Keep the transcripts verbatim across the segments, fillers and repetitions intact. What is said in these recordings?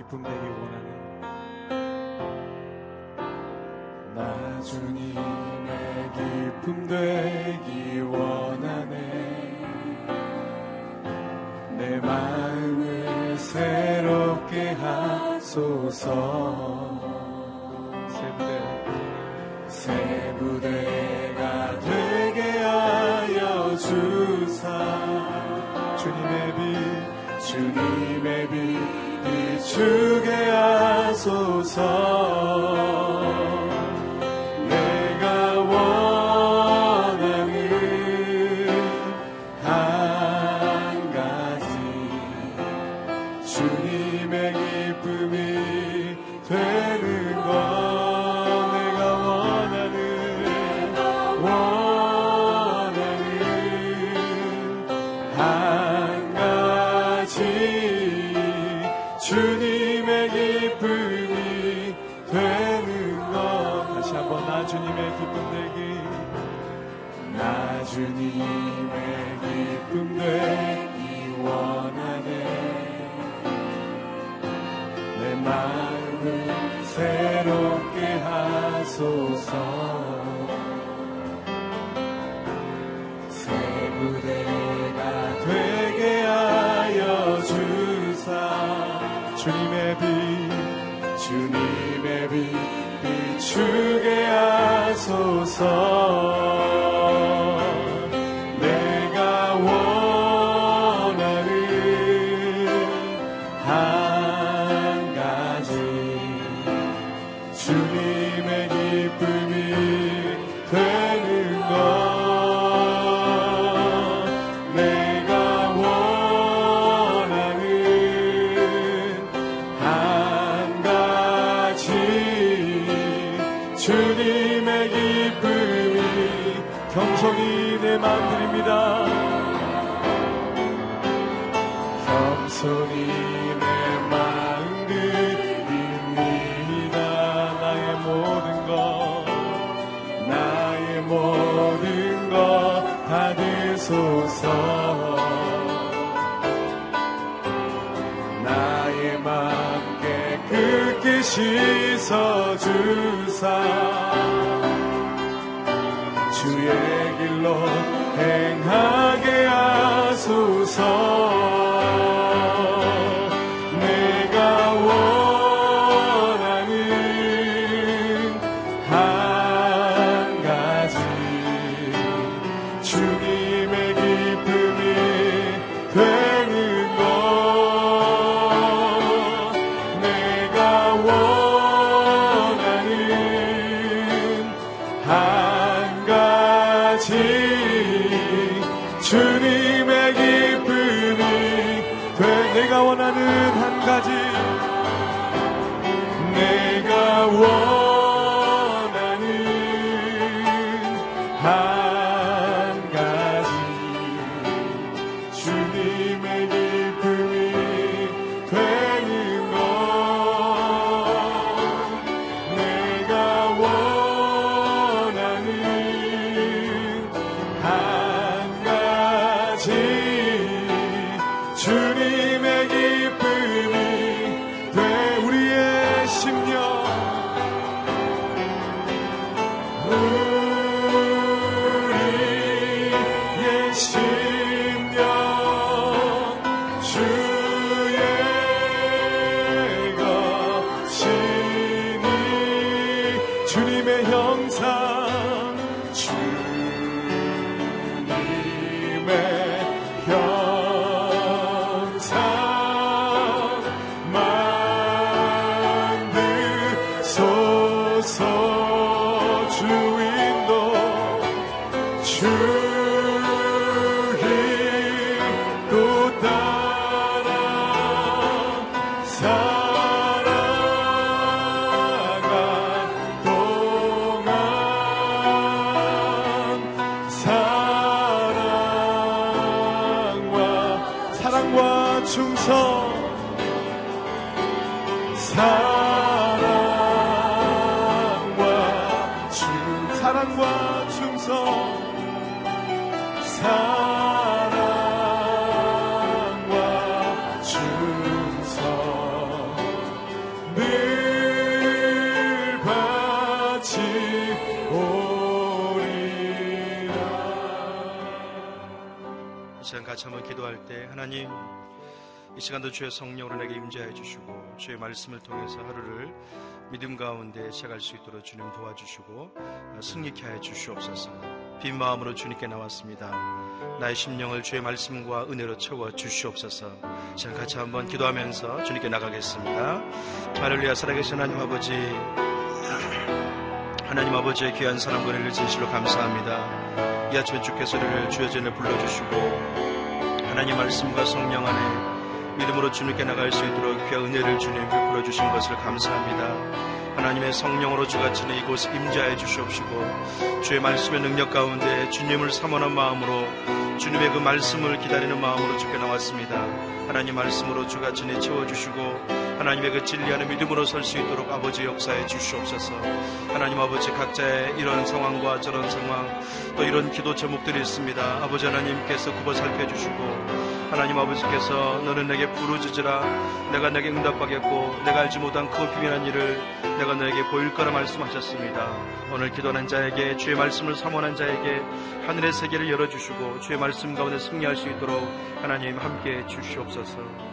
기쁨 되길 원하네. 나 주님의 기쁨 되길 원하네. 내 마음을 새롭게 하소서. 세부대 세부대가 되게 하여 주사. 주님의 빛 주님의 빛 비추게 하소서. 내가 원하는 한 가지 주님의 기쁨이 되는 것. 내가 원하는 원하는 한 가지 주님의 기쁨이 되는 것. 다시 한번 나 주님의 기쁨 되기. 나 주님의 기쁨 되기 원하네. 내 마음을 새롭게 하소서. 새 부대가 되게 하여 주사. 주님의 빛 주님의 빛 비추게 하소서. 내가 원하는 한 가지 주님의 기쁨이 되는 것. 주님의 기쁨이 겸손히 내 마음 드립니다. 겸손히 내 마음 드립니다. 나의 모든 것 나의 모든 것 다 되소서. 나의 마음 깨끗이 씻어주사. 주의 길로 행하게 하소서. 주님의 기쁨이 돼. 내가 원하는 한 가지 내가 원하는 한 가지 주님의 기쁨이 되는 것. 내가 원하는 한 주님의 기쁨이 돼. 우리의 심령 우리의 심령 주의 것이니. 주님의 형상 주님의 사랑과 충성 사랑과 충성 사랑과 충성 사랑과 충성 같이 한번 기도할 때 하나님, 이 시간도 주의 성령으로 내게 임재해 주시고 주의 말씀을 통해서 하루를 믿음 가운데 시작할 수 있도록 주님 도와주시고 승리케 해 주시옵소서. 빈 마음으로 주님께 나왔습니다. 나의 심령을 주의 말씀과 은혜로 채워 주시옵소서. 시간 같이 한번 기도하면서 주님께 나가겠습니다. 할렐루야. 살아계신 하나님 아버지, 하나님 아버지의 귀한 사랑과 은혜를 진실로 감사합니다. 이 아침에 주께서를 주의 전에 불러주시고 하나님 말씀과 성령 안에 믿음으로 주님께 나갈 수 있도록 귀한 은혜를 주님 베풀어 주신 것을 감사합니다. 하나님의 성령으로 주같이는 이곳 임재해 주시옵시고 주의 말씀의 능력 가운데 주님을 사모하는 마음으로 주님의 그 말씀을 기다리는 마음으로 주께 나왔습니다. 하나님 말씀으로 주같이는 채워주시고 하나님의 그 진리 안에 믿음으로 설 수 있도록 아버지 역사해 주시옵소서. 하나님 아버지, 각자의 이런 상황과 저런 상황 또 이런 기도 제목들이 있습니다. 아버지 하나님께서 굽어 살펴주시고 하나님 아버지께서 너는 내게 부르짖으라 내가 내게 응답하겠고 내가 알지 못한 그 비밀한 일을 내가 너에게 보일 거라 말씀하셨습니다. 오늘 기도하는 자에게 주의 말씀을 사모하는 자에게 하늘의 세계를 열어주시고 주의 말씀 가운데 승리할 수 있도록 하나님 함께해 주시옵소서.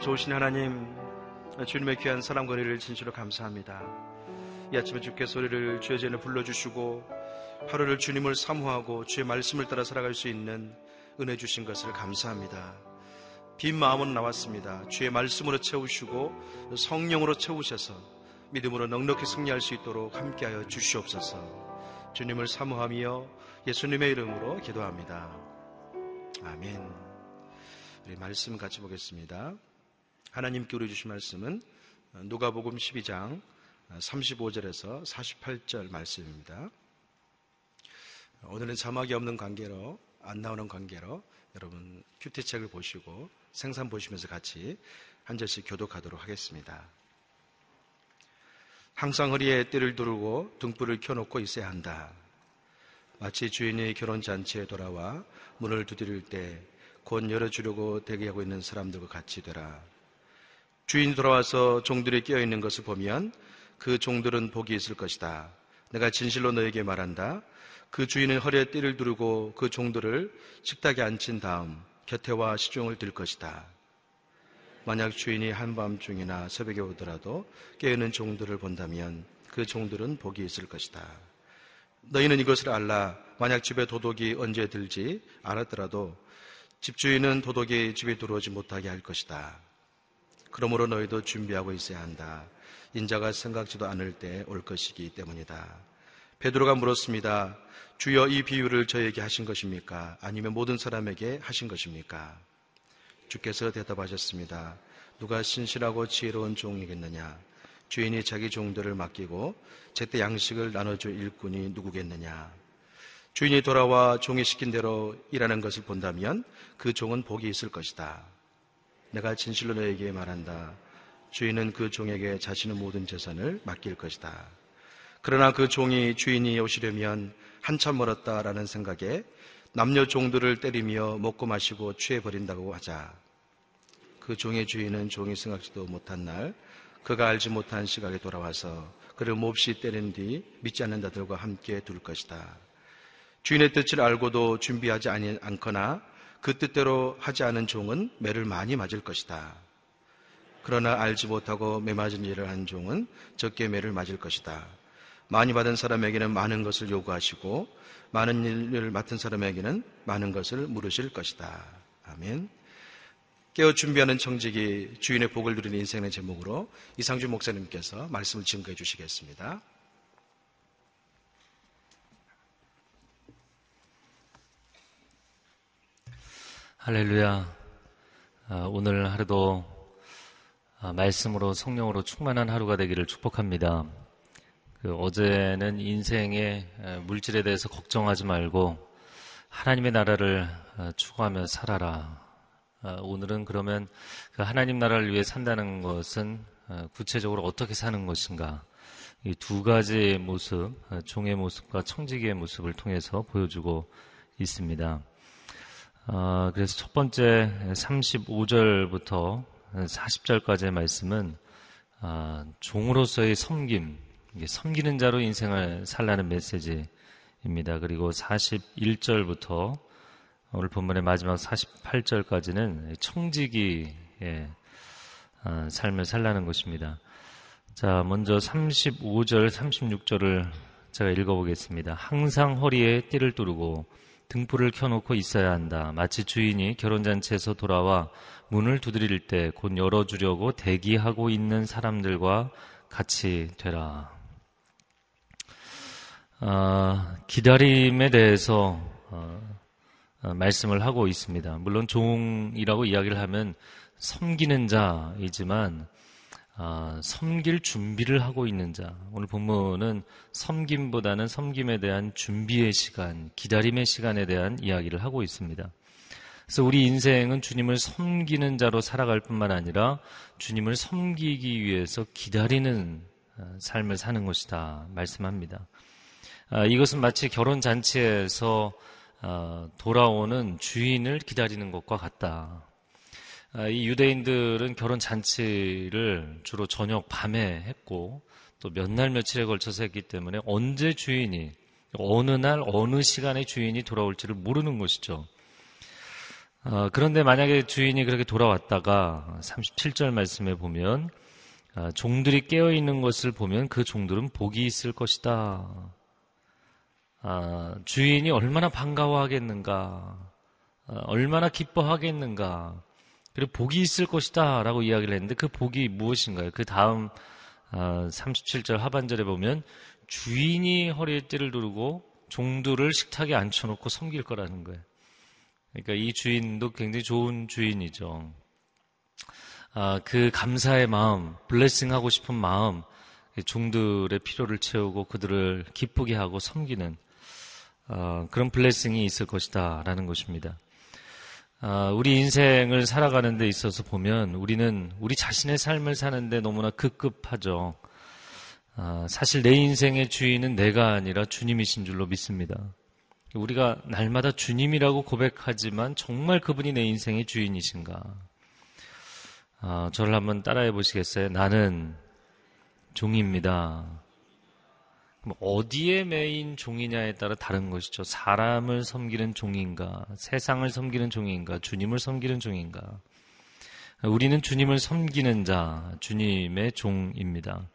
좋으신 하나님, 주님의 귀한 사랑과 은혜를 진실로 감사합니다. 이 아침에 주께서 우리를 주의 전에 불러주시고 하루를 주님을 사모하고 주의 말씀을 따라 살아갈 수 있는 은혜 주신 것을 감사합니다. 빈 마음은 나왔습니다. 주의 말씀으로 채우시고 성령으로 채우셔서 믿음으로 넉넉히 승리할 수 있도록 함께하여 주시옵소서. 주님을 사모하며 예수님의 이름으로 기도합니다. 아멘. 우리 말씀 같이 보겠습니다. 하나님께 우리 주신 말씀은 누가복음 십이 장 삼십오 절에서 사십팔 절 말씀입니다. 오늘은 자막이 없는 관계로 안 나오는 관계로 여러분 큐티책을 보시고 생산 보시면서 같이 한 절씩 교독하도록 하겠습니다. 항상 허리에 띠를 두르고 등불을 켜놓고 있어야 한다. 마치 주인이 결혼잔치에 돌아와 문을 두드릴 때 곧 열어주려고 대기하고 있는 사람들과 같이 되라. 주인이 돌아와서 종들이 깨어있는 것을 보면 그 종들은 복이 있을 것이다. 내가 진실로 너에게 말한다. 그 주인은 허리에 띠를 두르고 그 종들을 식탁에 앉힌 다음 곁에와 시종을 들 것이다. 만약 주인이 한밤중이나 새벽에 오더라도 깨어있는 종들을 본다면 그 종들은 복이 있을 것이다. 너희는 이것을 알라. 만약 집에 도둑이 언제 들지 알았더라도 집주인은 도둑이 집에 들어오지 못하게 할 것이다. 그러므로 너희도 준비하고 있어야 한다. 인자가 생각지도 않을 때 올 것이기 때문이다. 베드로가 물었습니다. 주여, 이 비유를 저에게 하신 것입니까? 아니면 모든 사람에게 하신 것입니까? 주께서 대답하셨습니다. 누가 신실하고 지혜로운 종이겠느냐? 주인이 자기 종들을 맡기고 제때 양식을 나눠줄 일꾼이 누구겠느냐? 주인이 돌아와 종이 시킨 대로 일하는 것을 본다면 그 종은 복이 있을 것이다. 내가 진실로 너에게 말한다. 주인은 그 종에게 자신의 모든 재산을 맡길 것이다. 그러나 그 종이 주인이 오시려면 한참 멀었다라는 생각에 남녀 종들을 때리며 먹고 마시고 취해버린다고 하자. 그 종의 주인은 종이 생각지도 못한 날 그가 알지 못한 시각에 돌아와서 그를 몹시 때린 뒤 믿지 않는 자들과 함께 둘 것이다. 주인의 뜻을 알고도 준비하지 않거나 그 뜻대로 하지 않은 종은 매를 많이 맞을 것이다. 그러나 알지 못하고 매맞은 일을 한 종은 적게 매를 맞을 것이다. 많이 받은 사람에게는 많은 것을 요구하시고 많은 일을 맡은 사람에게는 많은 것을 물으실 것이다. 아멘. 깨어 준비하는 청지기, 주인의 복을 누리는 인생의 제목으로 이상준 목사님께서 말씀을 증거해 주시겠습니다. 할렐루야. 오늘 하루도 말씀으로 성령으로 충만한 하루가 되기를 축복합니다. 그 어제는 인생의 물질에 대해서 걱정하지 말고 하나님의 나라를 추구하며 살아라. 오늘은 그러면 그 하나님 나라를 위해 산다는 것은 구체적으로 어떻게 사는 것인가, 이 두 가지의 모습, 종의 모습과 청지기의 모습을 통해서 보여주고 있습니다. 어, 그래서 첫 번째 삼십오 절부터 사십 절까지의 말씀은 어, 종으로서의 섬김, 섬기는 자로 인생을 살라는 메시지입니다. 그리고 사십일 절부터 오늘 본문의 마지막 사십팔 절까지는 청지기 삶을 살라는 것입니다. 자, 먼저 삼십오 절, 삼십육 절을 제가 읽어보겠습니다. 항상 허리에 띠를 두르고 등불을 켜놓고 있어야 한다. 마치 주인이 결혼잔치에서 돌아와 문을 두드릴 때 곧 열어주려고 대기하고 있는 사람들과 같이 되라. 아, 기다림에 대해서 어, 어, 말씀을 하고 있습니다. 물론 종이라고 이야기를 하면 섬기는 자이지만 아, 섬길 준비를 하고 있는 자. 오늘 본문은 섬김보다는 섬김에 대한 준비의 시간, 기다림의 시간에 대한 이야기를 하고 있습니다. 그래서 우리 인생은 주님을 섬기는 자로 살아갈 뿐만 아니라 주님을 섬기기 위해서 기다리는 삶을 사는 것이다 말씀합니다. 아, 이것은 마치 결혼잔치에서 아, 돌아오는 주인을 기다리는 것과 같다. 이 유대인들은 결혼 잔치를 주로 저녁 밤에 했고 또 몇 날 며칠에 걸쳐서 했기 때문에 언제 주인이, 어느 날 어느 시간에 주인이 돌아올지를 모르는 것이죠. 그런데 만약에 주인이 그렇게 돌아왔다가 삼십칠 절 말씀에 보면 종들이 깨어있는 것을 보면 그 종들은 복이 있을 것이다. 주인이 얼마나 반가워하겠는가, 얼마나 기뻐하겠는가, 그리고 복이 있을 것이다 라고 이야기를 했는데 그 복이 무엇인가요? 그 다음 삼십칠 절 하반절에 보면 주인이 허리에 띠를 두르고 종들을 식탁에 앉혀놓고 섬길 거라는 거예요. 그러니까 이 주인도 굉장히 좋은 주인이죠. 그 감사의 마음, 블레싱하고 싶은 마음, 종들의 필요를 채우고 그들을 기쁘게 하고 섬기는 그런 블레싱이 있을 것이다 라는 것입니다. 우리 인생을 살아가는 데 있어서 보면 우리는 우리 자신의 삶을 사는데 너무나 급급하죠. 사실 내 인생의 주인은 내가 아니라 주님이신 줄로 믿습니다. 우리가 날마다 주님이라고 고백하지만 정말 그분이 내 인생의 주인이신가? 저를 한번 따라해 보시겠어요? 나는 종입니다. 어디에 매인 종이냐에 따라 다른 것이죠. 사람을 섬기는 종인가, 세상을 섬기는 종인가, 주님을 섬기는 종인가. 우리는 주님을 섬기는 자, 주님의 종입니다.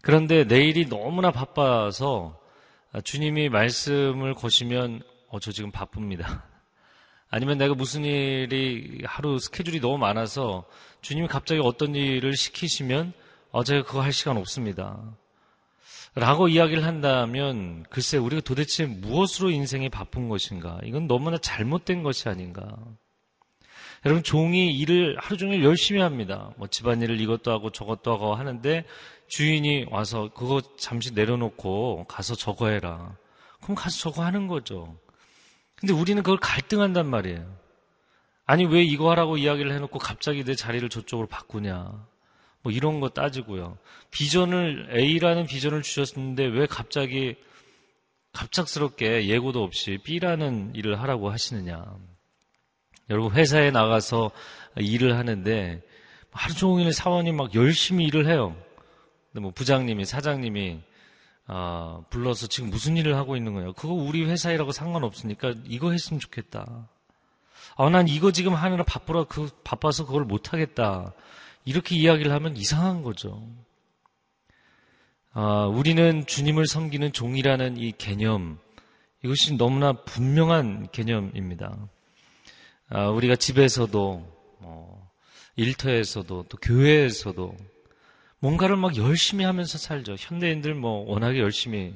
그런데 내일이 너무나 바빠서 주님이 말씀을 거시면 어, 저 지금 바쁩니다. 아니면 내가 무슨 일이, 하루 스케줄이 너무 많아서 주님이 갑자기 어떤 일을 시키시면 어, 제가 그거 할 시간 없습니다 라고 이야기를 한다면 글쎄 우리가 도대체 무엇으로 인생이 바쁜 것인가? 이건 너무나 잘못된 것이 아닌가? 여러분, 종이 일을 하루 종일 열심히 합니다. 뭐 집안일을 이것도 하고 저것도 하고 하는데 주인이 와서 그거 잠시 내려놓고 가서 저거 해라. 그럼 가서 저거 하는 거죠. 근데 우리는 그걸 갈등한단 말이에요. 아니 왜 이거 하라고 이야기를 해놓고 갑자기 내 자리를 저쪽으로 바꾸냐? 뭐 이런 거 따지고요. 비전을, A라는 비전을 주셨는데 왜 갑자기 갑작스럽게 예고도 없이 B라는 일을 하라고 하시느냐. 여러분, 회사에 나가서 일을 하는데 하루 종일 사원이 막 열심히 일을 해요. 근데 뭐 부장님이, 사장님이 아, 불러서 지금 무슨 일을 하고 있는 거예요? 그거 우리 회사이라고 상관없으니까 이거 했으면 좋겠다. 아, 난 이거 지금 하느라 바쁘라, 그 바빠서 그걸 못 하겠다. 이렇게 이야기를 하면 이상한 거죠. 아, 우리는 주님을 섬기는 종이라는 이 개념, 이것이 너무나 분명한 개념입니다. 아, 우리가 집에서도 어, 일터에서도 또 교회에서도 뭔가를 막 열심히 하면서 살죠. 현대인들 뭐 워낙에 열심히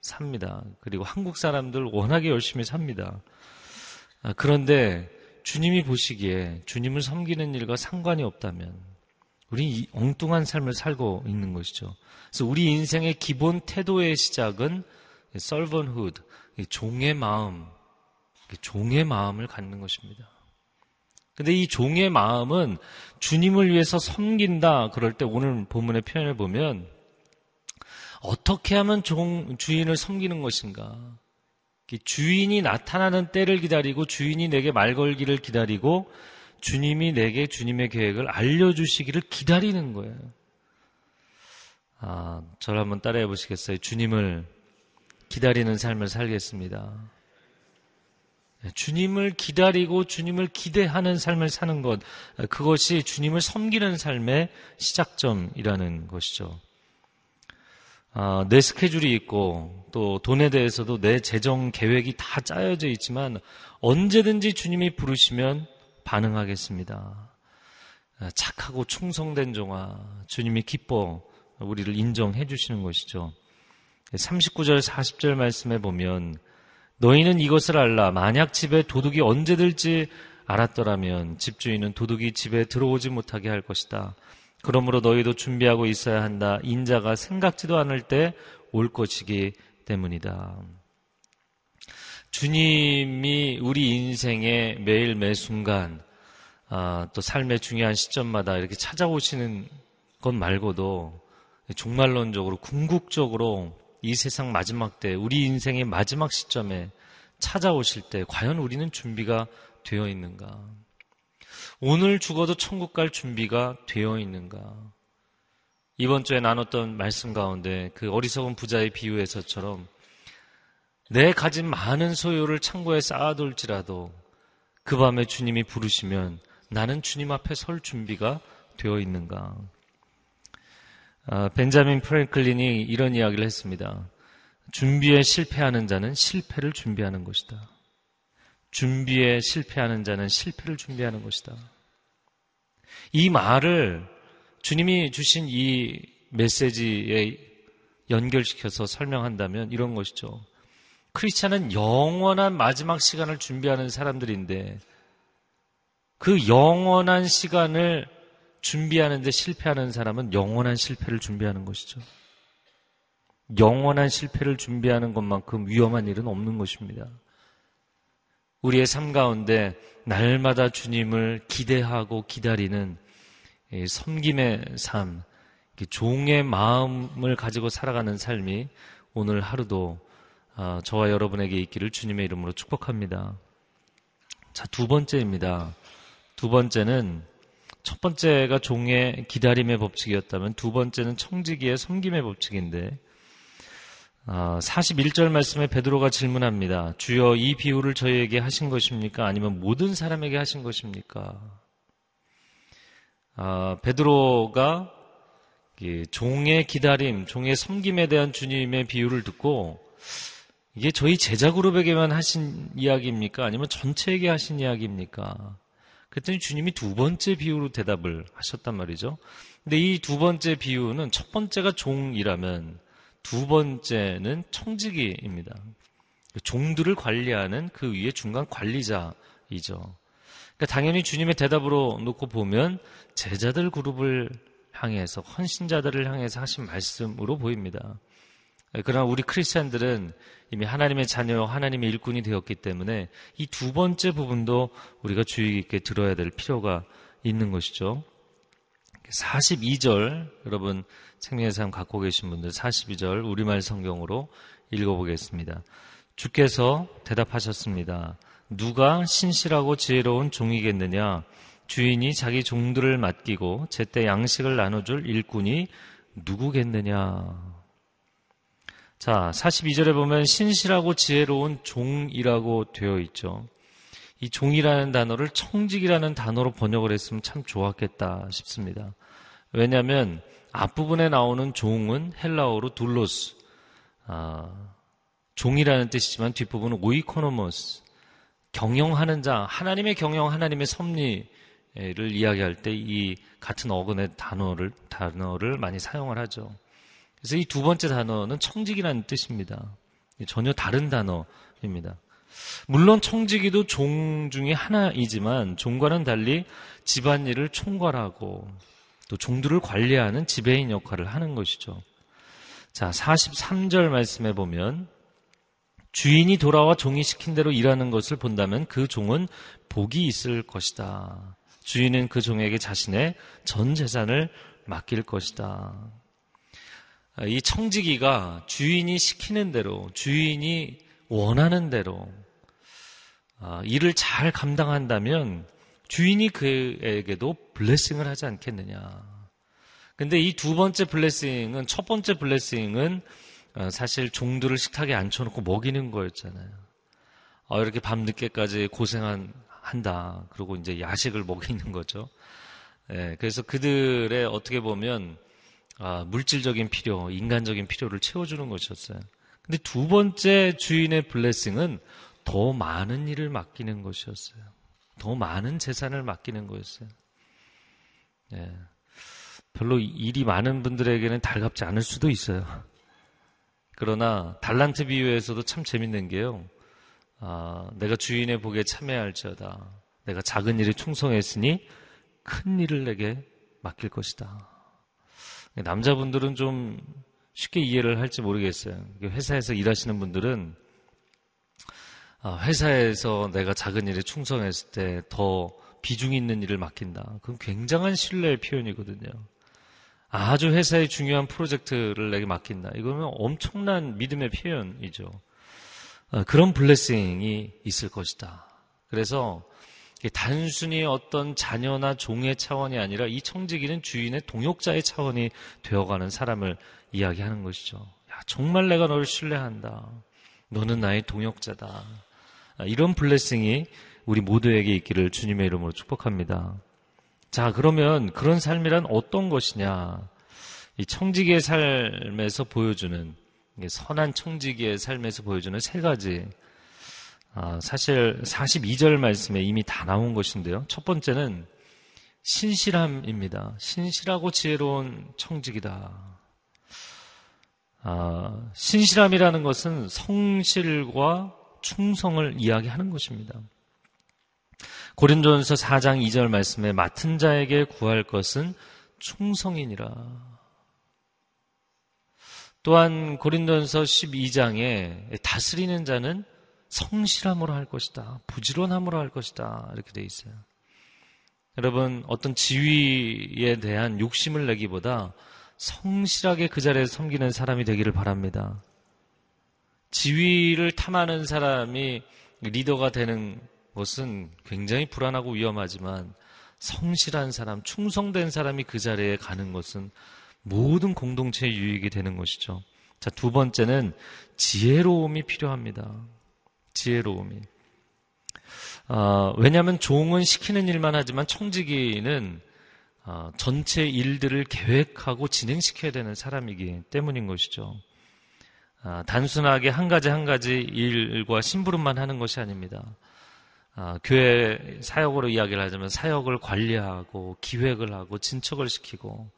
삽니다. 그리고 한국 사람들 워낙에 열심히 삽니다. 아, 그런데 주님이 보시기에 주님을 섬기는 일과 상관이 없다면 우린 엉뚱한 삶을 살고 있는 것이죠. 그래서 우리 인생의 기본 태도의 시작은 servanthood, 종의 마음, 종의 마음을 갖는 것입니다. 근데 이 종의 마음은 주님을 위해서 섬긴다 그럴 때 오늘 본문의 표현을 보면 어떻게 하면 종, 주인을 섬기는 것인가? 주인이 나타나는 때를 기다리고 주인이 내게 말 걸기를 기다리고 주님이 내게 주님의 계획을 알려주시기를 기다리는 거예요. 아, 저를 한번 따라해 보시겠어요? 주님을 기다리는 삶을 살겠습니다. 주님을 기다리고 주님을 기대하는 삶을 사는 것, 그것이 주님을 섬기는 삶의 시작점이라는 것이죠. 아, 내 스케줄이 있고 또 돈에 대해서도 내 재정 계획이 다 짜여져 있지만 언제든지 주님이 부르시면 반응하겠습니다. 착하고 충성된 종아, 주님이 기뻐 우리를 인정해 주시는 것이죠. 삼십구 절 사십 절 말씀에 보면 너희는 이것을 알라. 만약 집에 도둑이 언제 들지 알았더라면 집주인은 도둑이 집에 들어오지 못하게 할 것이다. 그러므로 너희도 준비하고 있어야 한다. 인자가 생각지도 않을 때 올 것이기 때문이다. 주님이 우리 인생의 매일 매 순간 아, 또 삶의 중요한 시점마다 이렇게 찾아오시는 것 말고도 종말론적으로 궁극적으로 이 세상 마지막 때, 우리 인생의 마지막 시점에 찾아오실 때 과연 우리는 준비가 되어 있는가? 오늘 죽어도 천국 갈 준비가 되어 있는가? 이번 주에 나눴던 말씀 가운데 그 어리석은 부자의 비유에서처럼 내 가진 많은 소유를 창고에 쌓아둘지라도 그 밤에 주님이 부르시면 나는 주님 앞에 설 준비가 되어 있는가? 아, 벤자민 프랭클린이 이런 이야기를 했습니다. 준비에 실패하는 자는 실패를 준비하는 것이다. 준비에 실패하는 자는 실패를 준비하는 것이다. 이 말을 주님이 주신 이 메시지에 연결시켜서 설명한다면 이런 것이죠. 크리스찬은 영원한 마지막 시간을 준비하는 사람들인데 그 영원한 시간을 준비하는데 실패하는 사람은 영원한 실패를 준비하는 것이죠. 영원한 실패를 준비하는 것만큼 위험한 일은 없는 것입니다. 우리의 삶 가운데 날마다 주님을 기대하고 기다리는 섬김의 삶, 종의 마음을 가지고 살아가는 삶이 오늘 하루도 저와 여러분에게 있기를 주님의 이름으로 축복합니다. 자, 두 번째입니다. 두 번째는 첫 번째가 종의 기다림의 법칙이었다면 두 번째는 청지기의 섬김의 법칙인데 사십일 절 말씀에 베드로가 질문합니다. 주여, 이 비유를 저희에게 하신 것입니까? 아니면 모든 사람에게 하신 것입니까? 베드로가 종의 기다림, 종의 섬김에 대한 주님의 비유를 듣고 이게 저희 제자 그룹에게만 하신 이야기입니까? 아니면 전체에게 하신 이야기입니까? 그랬더니 주님이 두 번째 비유로 대답을 하셨단 말이죠. 근데 이 두 번째 비유는 첫 번째가 종이라면 두 번째는 청지기입니다. 종들을 관리하는 그 위에 중간 관리자이죠. 그러니까 당연히 주님의 대답으로 놓고 보면 제자들 그룹을 향해서, 헌신자들을 향해서 하신 말씀으로 보입니다. 그러나 우리 크리스찬들은 이미 하나님의 자녀, 하나님의 일꾼이 되었기 때문에 이 두 번째 부분도 우리가 주의 깊게 들어야 될 필요가 있는 것이죠. 사십이 절, 여러분 생명의 삶 갖고 계신 분들 사십이 절 우리말 성경으로 읽어보겠습니다. 주께서 대답하셨습니다. 누가 신실하고 지혜로운 종이겠느냐? 주인이 자기 종들을 맡기고 제때 양식을 나눠줄 일꾼이 누구겠느냐? 자, 사십이 절에 보면 신실하고 지혜로운 종이라고 되어 있죠. 이 종이라는 단어를 청직이라는 단어로 번역을 했으면 참 좋았겠다 싶습니다. 왜냐하면 앞부분에 나오는 종은 헬라어로 둘로스, 아, 종이라는 뜻이지만 뒷부분은 오이코노모스, 경영하는 자, 하나님의 경영, 하나님의 섭리를 이야기할 때 이 같은 어근의 단어를, 단어를 많이 사용을 하죠. 그래서 이 두 번째 단어는 청지기라는 뜻입니다. 전혀 다른 단어입니다. 물론 청지기도 종 중에 하나이지만 종과는 달리 집안일을 총괄하고 또 종들을 관리하는 지배인 역할을 하는 것이죠. 자, 사십삼 절 말씀해 보면 주인이 돌아와 종이 시킨 대로 일하는 것을 본다면 그 종은 복이 있을 것이다. 주인은 그 종에게 자신의 전 재산을 맡길 것이다. 이 청지기가 주인이 시키는 대로, 주인이 원하는 대로 일을 잘 감당한다면 주인이 그에게도 블레싱을 하지 않겠느냐. 근데 이 두 번째 블레싱은, 첫 번째 블레싱은 사실 종들을 식탁에 앉혀놓고 먹이는 거였잖아요. 어, 이렇게 밤늦게까지 고생한, 한다. 그리고 이제 야식을 먹이는 거죠. 예, 그래서 그들의 어떻게 보면, 아, 물질적인 필요, 인간적인 필요를 채워주는 것이었어요. 근데 두 번째 주인의 블레싱은 더 많은 일을 맡기는 것이었어요. 더 많은 재산을 맡기는 거였어요. 예, 별로 일이 많은 분들에게는 달갑지 않을 수도 있어요. 그러나 달란트 비유에서도 참 재밌는 게요. 아, 내가 주인의 복에 참여할지어다. 내가 작은 일에 충성했으니 큰 일을 내게 맡길 것이다. 남자분들은 좀 쉽게 이해를 할지 모르겠어요. 회사에서 일하시는 분들은 아, 회사에서 내가 작은 일에 충성했을 때 더 비중 있는 일을 맡긴다. 그건 굉장한 신뢰의 표현이거든요. 아주 회사의 중요한 프로젝트를 내게 맡긴다. 이거는 엄청난 믿음의 표현이죠. 그런 블레싱이 있을 것이다. 그래서 단순히 어떤 자녀나 종의 차원이 아니라 이 청지기는 주인의 동역자의 차원이 되어가는 사람을 이야기하는 것이죠. 야, 정말 내가 너를 신뢰한다. 너는 나의 동역자다. 이런 블레싱이 우리 모두에게 있기를 주님의 이름으로 축복합니다. 자, 그러면 그런 삶이란 어떤 것이냐? 이 청지기의 삶에서 보여주는 선한 청지기의 삶에서 보여주는 세 가지, 아, 사실 사십이 절 말씀에 이미 다 나온 것인데요. 첫 번째는 신실함입니다. 신실하고 지혜로운 청지기다. 아, 신실함이라는 것은 성실과 충성을 이야기하는 것입니다. 고린도전서 사 장 이 절 말씀에 맡은 자에게 구할 것은 충성이니라. 또한 고린도전서 십이 장에 다스리는 자는 성실함으로 할 것이다. 부지런함으로 할 것이다. 이렇게 돼 있어요. 여러분, 어떤 지위에 대한 욕심을 내기보다 성실하게 그 자리에서 섬기는 사람이 되기를 바랍니다. 지위를 탐하는 사람이 리더가 되는 것은 굉장히 불안하고 위험하지만 성실한 사람, 충성된 사람이 그 자리에 가는 것은 모든 공동체의 유익이 되는 것이죠. 자, 두 번째는 지혜로움이 필요합니다. 지혜로움이. 아, 왜냐하면 종은 시키는 일만 하지만 청지기는 아, 전체 일들을 계획하고 진행시켜야 되는 사람이기 때문인 것이죠. 아, 단순하게 한 가지 한 가지 일과 심부름만 하는 것이 아닙니다. 아, 교회 사역으로 이야기를 하자면 사역을 관리하고 기획을 하고 진척을 시키고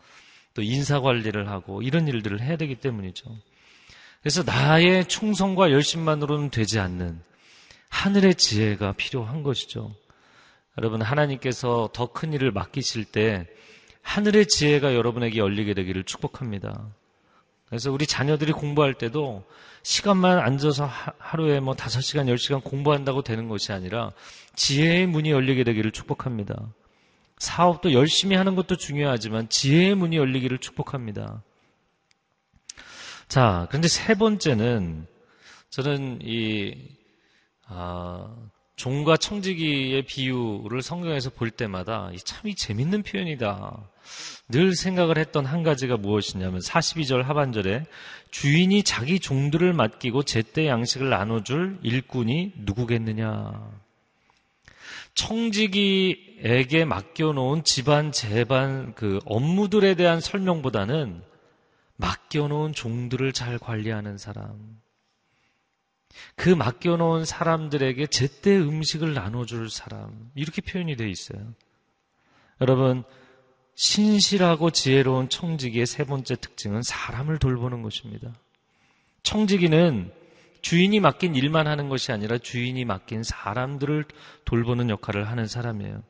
또 인사관리를 하고 이런 일들을 해야 되기 때문이죠. 그래서 나의 충성과 열심만으로는 되지 않는 하늘의 지혜가 필요한 것이죠. 여러분, 하나님께서 더 큰 일을 맡기실 때 하늘의 지혜가 여러분에게 열리게 되기를 축복합니다. 그래서 우리 자녀들이 공부할 때도 시간만 앉아서 하루에 뭐 다섯 시간, 열 시간 공부한다고 되는 것이 아니라 지혜의 문이 열리게 되기를 축복합니다. 사업도 열심히 하는 것도 중요하지만 지혜의 문이 열리기를 축복합니다. 자, 그런데 세 번째는 저는 이 아, 종과 청지기의 비유를 성경에서 볼 때마다 참 이 재밌는 표현이다. 늘 생각을 했던 한 가지가 무엇이냐면 사십이 절 하반절에 주인이 자기 종들을 맡기고 제때 양식을 나눠줄 일꾼이 누구겠느냐. 청지기에게 맡겨놓은 집안, 재반, 그 업무들에 대한 설명보다는 맡겨놓은 종들을 잘 관리하는 사람, 그 맡겨놓은 사람들에게 제때 음식을 나눠줄 사람, 이렇게 표현이 돼 있어요. 여러분, 신실하고 지혜로운 청지기의 세 번째 특징은 사람을 돌보는 것입니다. 청지기는 주인이 맡긴 일만 하는 것이 아니라 주인이 맡긴 사람들을 돌보는 역할을 하는 사람이에요.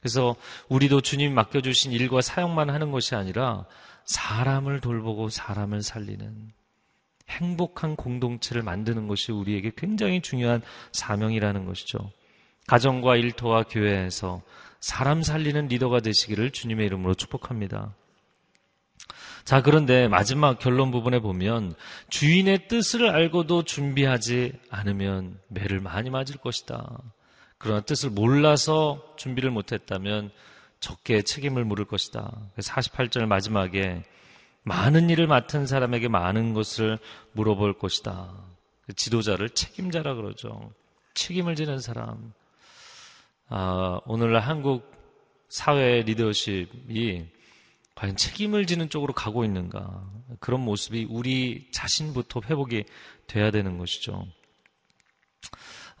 그래서 우리도 주님 맡겨주신 일과 사역만 하는 것이 아니라 사람을 돌보고 사람을 살리는 행복한 공동체를 만드는 것이 우리에게 굉장히 중요한 사명이라는 것이죠. 가정과 일터와 교회에서 사람 살리는 리더가 되시기를 주님의 이름으로 축복합니다. 자, 그런데 마지막 결론 부분에 보면 주인의 뜻을 알고도 준비하지 않으면 매를 많이 맞을 것이다. 그러나 뜻을 몰라서 준비를 못했다면 적게 책임을 물을 것이다. 사십팔 절 마지막에 많은 일을 맡은 사람에게 많은 것을 물어볼 것이다. 지도자를 책임자라 그러죠. 책임을 지는 사람. 아, 오늘날 한국 사회의 리더십이 과연 책임을 지는 쪽으로 가고 있는가. 그런 모습이 우리 자신부터 회복이 돼야 되는 것이죠.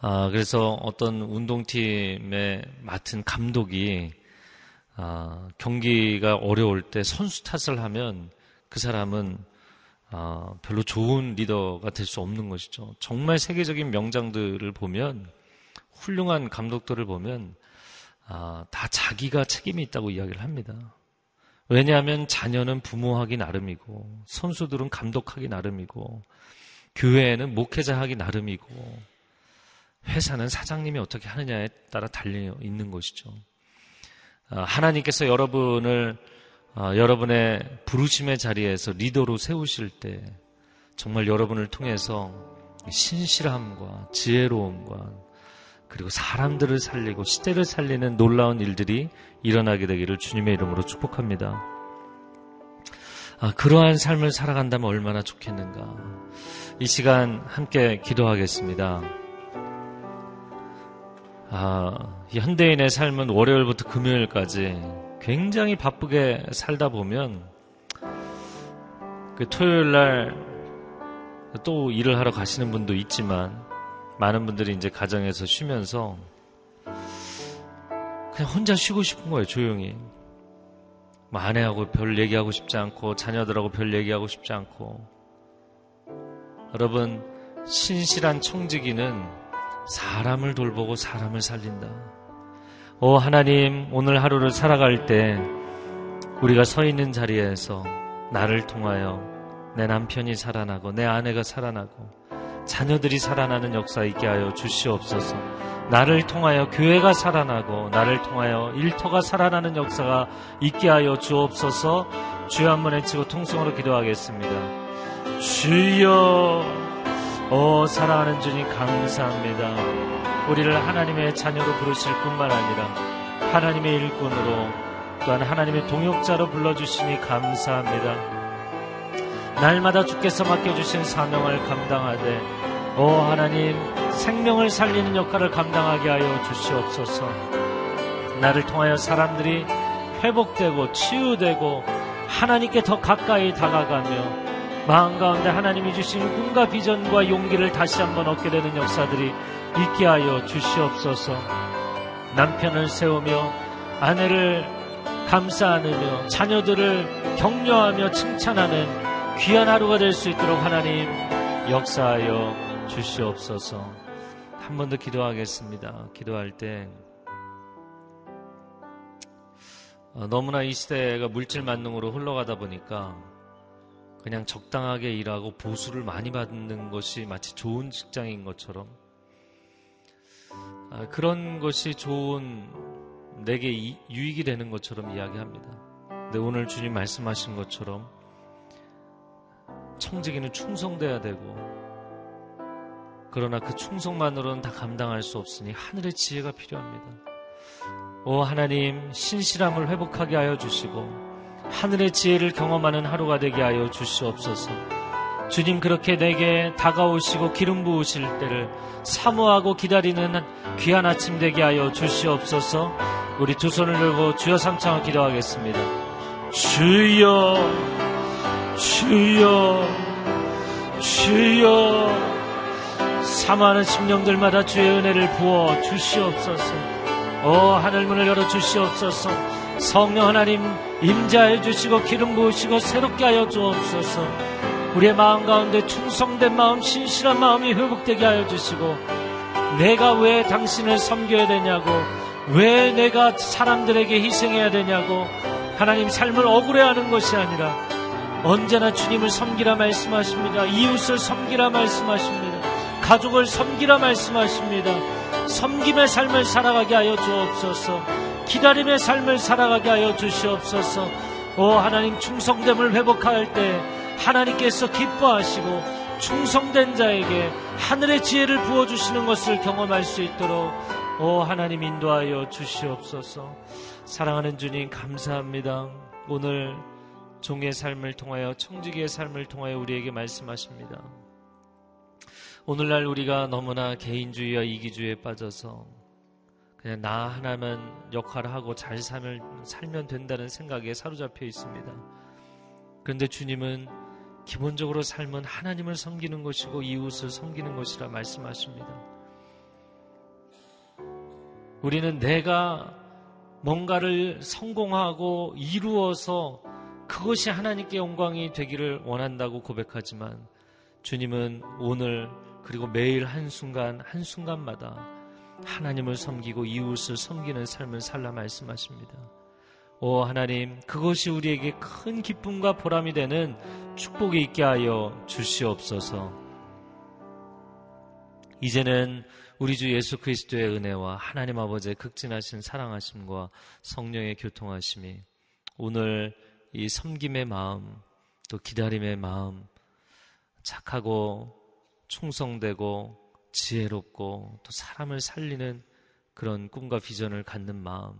아, 그래서 어떤 운동팀에 맡은 감독이 아, 경기가 어려울 때 선수 탓을 하면 그 사람은 아, 별로 좋은 리더가 될 수 없는 것이죠. 정말 세계적인 명장들을 보면, 훌륭한 감독들을 보면 아, 다 자기가 책임이 있다고 이야기를 합니다. 왜냐하면 자녀는 부모하기 나름이고, 선수들은 감독하기 나름이고, 교회는 목회자하기 나름이고, 회사는 사장님이 어떻게 하느냐에 따라 달려 있는 것이죠. 하나님께서 여러분을 여러분의 부르심의 자리에서 리더로 세우실 때 정말 여러분을 통해서 신실함과 지혜로움과 그리고 사람들을 살리고 시대를 살리는 놀라운 일들이 일어나게 되기를 주님의 이름으로 축복합니다. 아, 그러한 삶을 살아간다면 얼마나 좋겠는가. 이 시간 함께 기도하겠습니다. 아, 이 현대인의 삶은 월요일부터 금요일까지 굉장히 바쁘게 살다 보면 그 토요일날 또 일을 하러 가시는 분도 있지만, 많은 분들이 이제 가정에서 쉬면서 그냥 혼자 쉬고 싶은 거예요, 조용히. 뭐 아내하고 별 얘기하고 싶지 않고, 자녀들하고 별 얘기하고 싶지 않고. 여러분, 신실한 청지기는 사람을 돌보고 사람을 살린다. 오 하나님, 오늘 하루를 살아갈 때 우리가 서 있는 자리에서 나를 통하여 내 남편이 살아나고 내 아내가 살아나고 자녀들이 살아나는 역사 있게 하여 주시옵소서. 나를 통하여 교회가 살아나고 나를 통하여 일터가 살아나는 역사가 있게 하여 주옵소서. 주여, 한번 외치고 통성으로 기도하겠습니다. 주여, 오 사랑하는 주님 감사합니다. 우리를 하나님의 자녀로 부르실 뿐만 아니라 하나님의 일꾼으로, 또한 하나님의 동역자로 불러주시니 감사합니다. 날마다 주께서 맡겨주신 사명을 감당하되, 오 하나님, 생명을 살리는 역할을 감당하게 하여 주시옵소서. 나를 통하여 사람들이 회복되고 치유되고 하나님께 더 가까이 다가가며 마음 가운데 하나님이 주신 꿈과 비전과 용기를 다시 한번 얻게 되는 역사들이 있게 하여 주시옵소서. 남편을 세우며 아내를 감싸 안으며 자녀들을 격려하며 칭찬하는 귀한 하루가 될 수 있도록 하나님 역사하여 주시옵소서. 한 번 더 기도하겠습니다. 기도할 때 너무나 이 시대가 물질 만능으로 흘러가다 보니까 그냥 적당하게 일하고 보수를 많이 받는 것이 마치 좋은 직장인 것처럼, 그런 것이 좋은, 내게 유익이 되는 것처럼 이야기합니다. 근데 오늘 주님 말씀하신 것처럼 청지기는 충성돼야 되고, 그러나 그 충성만으로는 다 감당할 수 없으니 하늘의 지혜가 필요합니다. 오 하나님, 신실함을 회복하게 하여 주시고 하늘의 지혜를 경험하는 하루가 되게 하여 주시옵소서. 주님, 그렇게 내게 다가오시고 기름 부으실 때를 사모하고 기다리는 귀한 아침 되게 하여 주시옵소서. 우리 두 손을 들고 주여 삼창을 기도하겠습니다. 주여, 주여, 주여, 사모하는 심령들마다 주의 은혜를 부어 주시옵소서. 오 하늘문을 열어 주시옵소서. 성령 하나님, 임재해 주시고 기름 부으시고 새롭게 하여 주옵소서. 우리의 마음 가운데 충성된 마음, 신실한 마음이 회복되게 하여 주시고, 내가 왜 당신을 섬겨야 되냐고, 왜 내가 사람들에게 희생해야 되냐고, 하나님, 삶을 억울해하는 것이 아니라 언제나 주님을 섬기라 말씀하십니다. 이웃을 섬기라 말씀하십니다. 가족을 섬기라 말씀하십니다. 섬김의 삶을 살아가게 하여 주옵소서. 기다림의 삶을 살아가게 하여 주시옵소서. 오 하나님, 충성됨을 회복할 때 하나님께서 기뻐하시고 충성된 자에게 하늘의 지혜를 부어주시는 것을 경험할 수 있도록 오 하나님 인도하여 주시옵소서. 사랑하는 주님 감사합니다. 오늘 종의 삶을 통하여, 청지기의 삶을 통하여 우리에게 말씀하십니다. 오늘날 우리가 너무나 개인주의와 이기주의에 빠져서 그냥 나 하나만 역할을 하고 잘 살면, 살면 된다는 생각에 사로잡혀 있습니다. 그런데 주님은 기본적으로 삶은 하나님을 섬기는 것이고 이웃을 섬기는 것이라 말씀하십니다. 우리는 내가 뭔가를 성공하고 이루어서 그것이 하나님께 영광이 되기를 원한다고 고백하지만 주님은 오늘 그리고 매일 한순간 한순간마다 하나님을 섬기고 이웃을 섬기는 삶을 살라 말씀하십니다. 오 하나님, 그것이 우리에게 큰 기쁨과 보람이 되는 축복이 있게 하여 주시옵소서. 이제는 우리 주 예수 그리스도의 은혜와 하나님 아버지의 극진하신 사랑하심과 성령의 교통하심이 오늘 이 섬김의 마음, 또 기다림의 마음, 착하고 충성되고 지혜롭고 또 사람을 살리는 그런 꿈과 비전을 갖는 마음,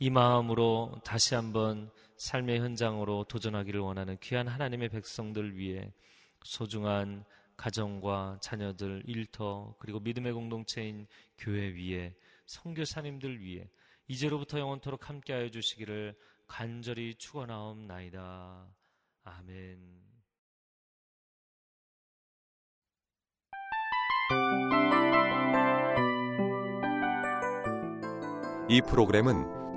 이 마음으로 다시 한번 삶의 현장으로 도전하기를 원하는 귀한 하나님의 백성들 위해 소중한 가정과 자녀들, 일터, 그리고 믿음의 공동체인 교회 위에, 선교사님들 위에 이제로부터 영원토록 함께하여 주시기를 간절히 축원하옵나이다. 아멘. 이 프로그램은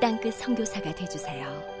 땅끝 선교사가 되어주세요.